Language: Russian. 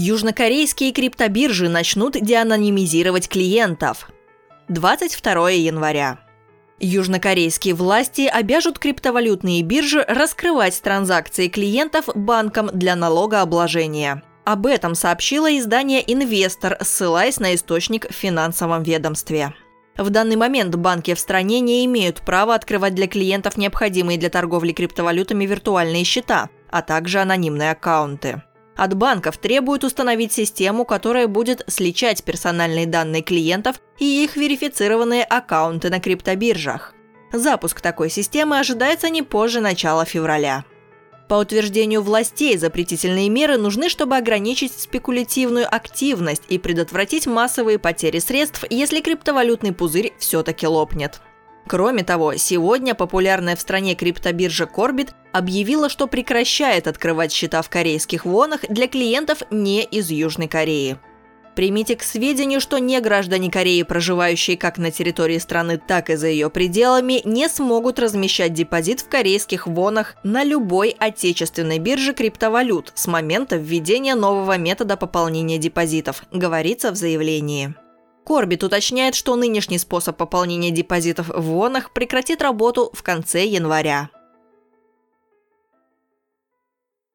Южнокорейские криптобиржи начнут деанонимизировать клиентов. 22 января. Южнокорейские власти обяжут криптовалютные биржи раскрывать транзакции клиентов банкам для налогообложения. Об этом сообщило издание «Инвестор», ссылаясь на источник в финансовом ведомстве. В данный момент банки в стране не имеют права открывать для клиентов необходимые для торговли криптовалютами виртуальные счета, а также анонимные аккаунты. От банков требуют установить систему, которая будет сличать персональные данные клиентов и их верифицированные аккаунты на криптобиржах. Запуск такой системы ожидается не позже начала февраля. По утверждению властей, запретительные меры нужны, чтобы ограничить спекулятивную активность и предотвратить массовые потери средств, если криптовалютный пузырь все-таки лопнет. Кроме того, сегодня популярная в стране криптобиржа Korbit объявила, что прекращает открывать счета в корейских вонах для клиентов не из Южной Кореи. Примите к сведению, что не граждане Кореи, проживающие как на территории страны, так и за ее пределами, не смогут размещать депозит в корейских вонах на любой отечественной бирже криптовалют с момента введения нового метода пополнения депозитов, говорится в заявлении. Korbit уточняет, что нынешний способ пополнения депозитов в вонах прекратит работу в конце января.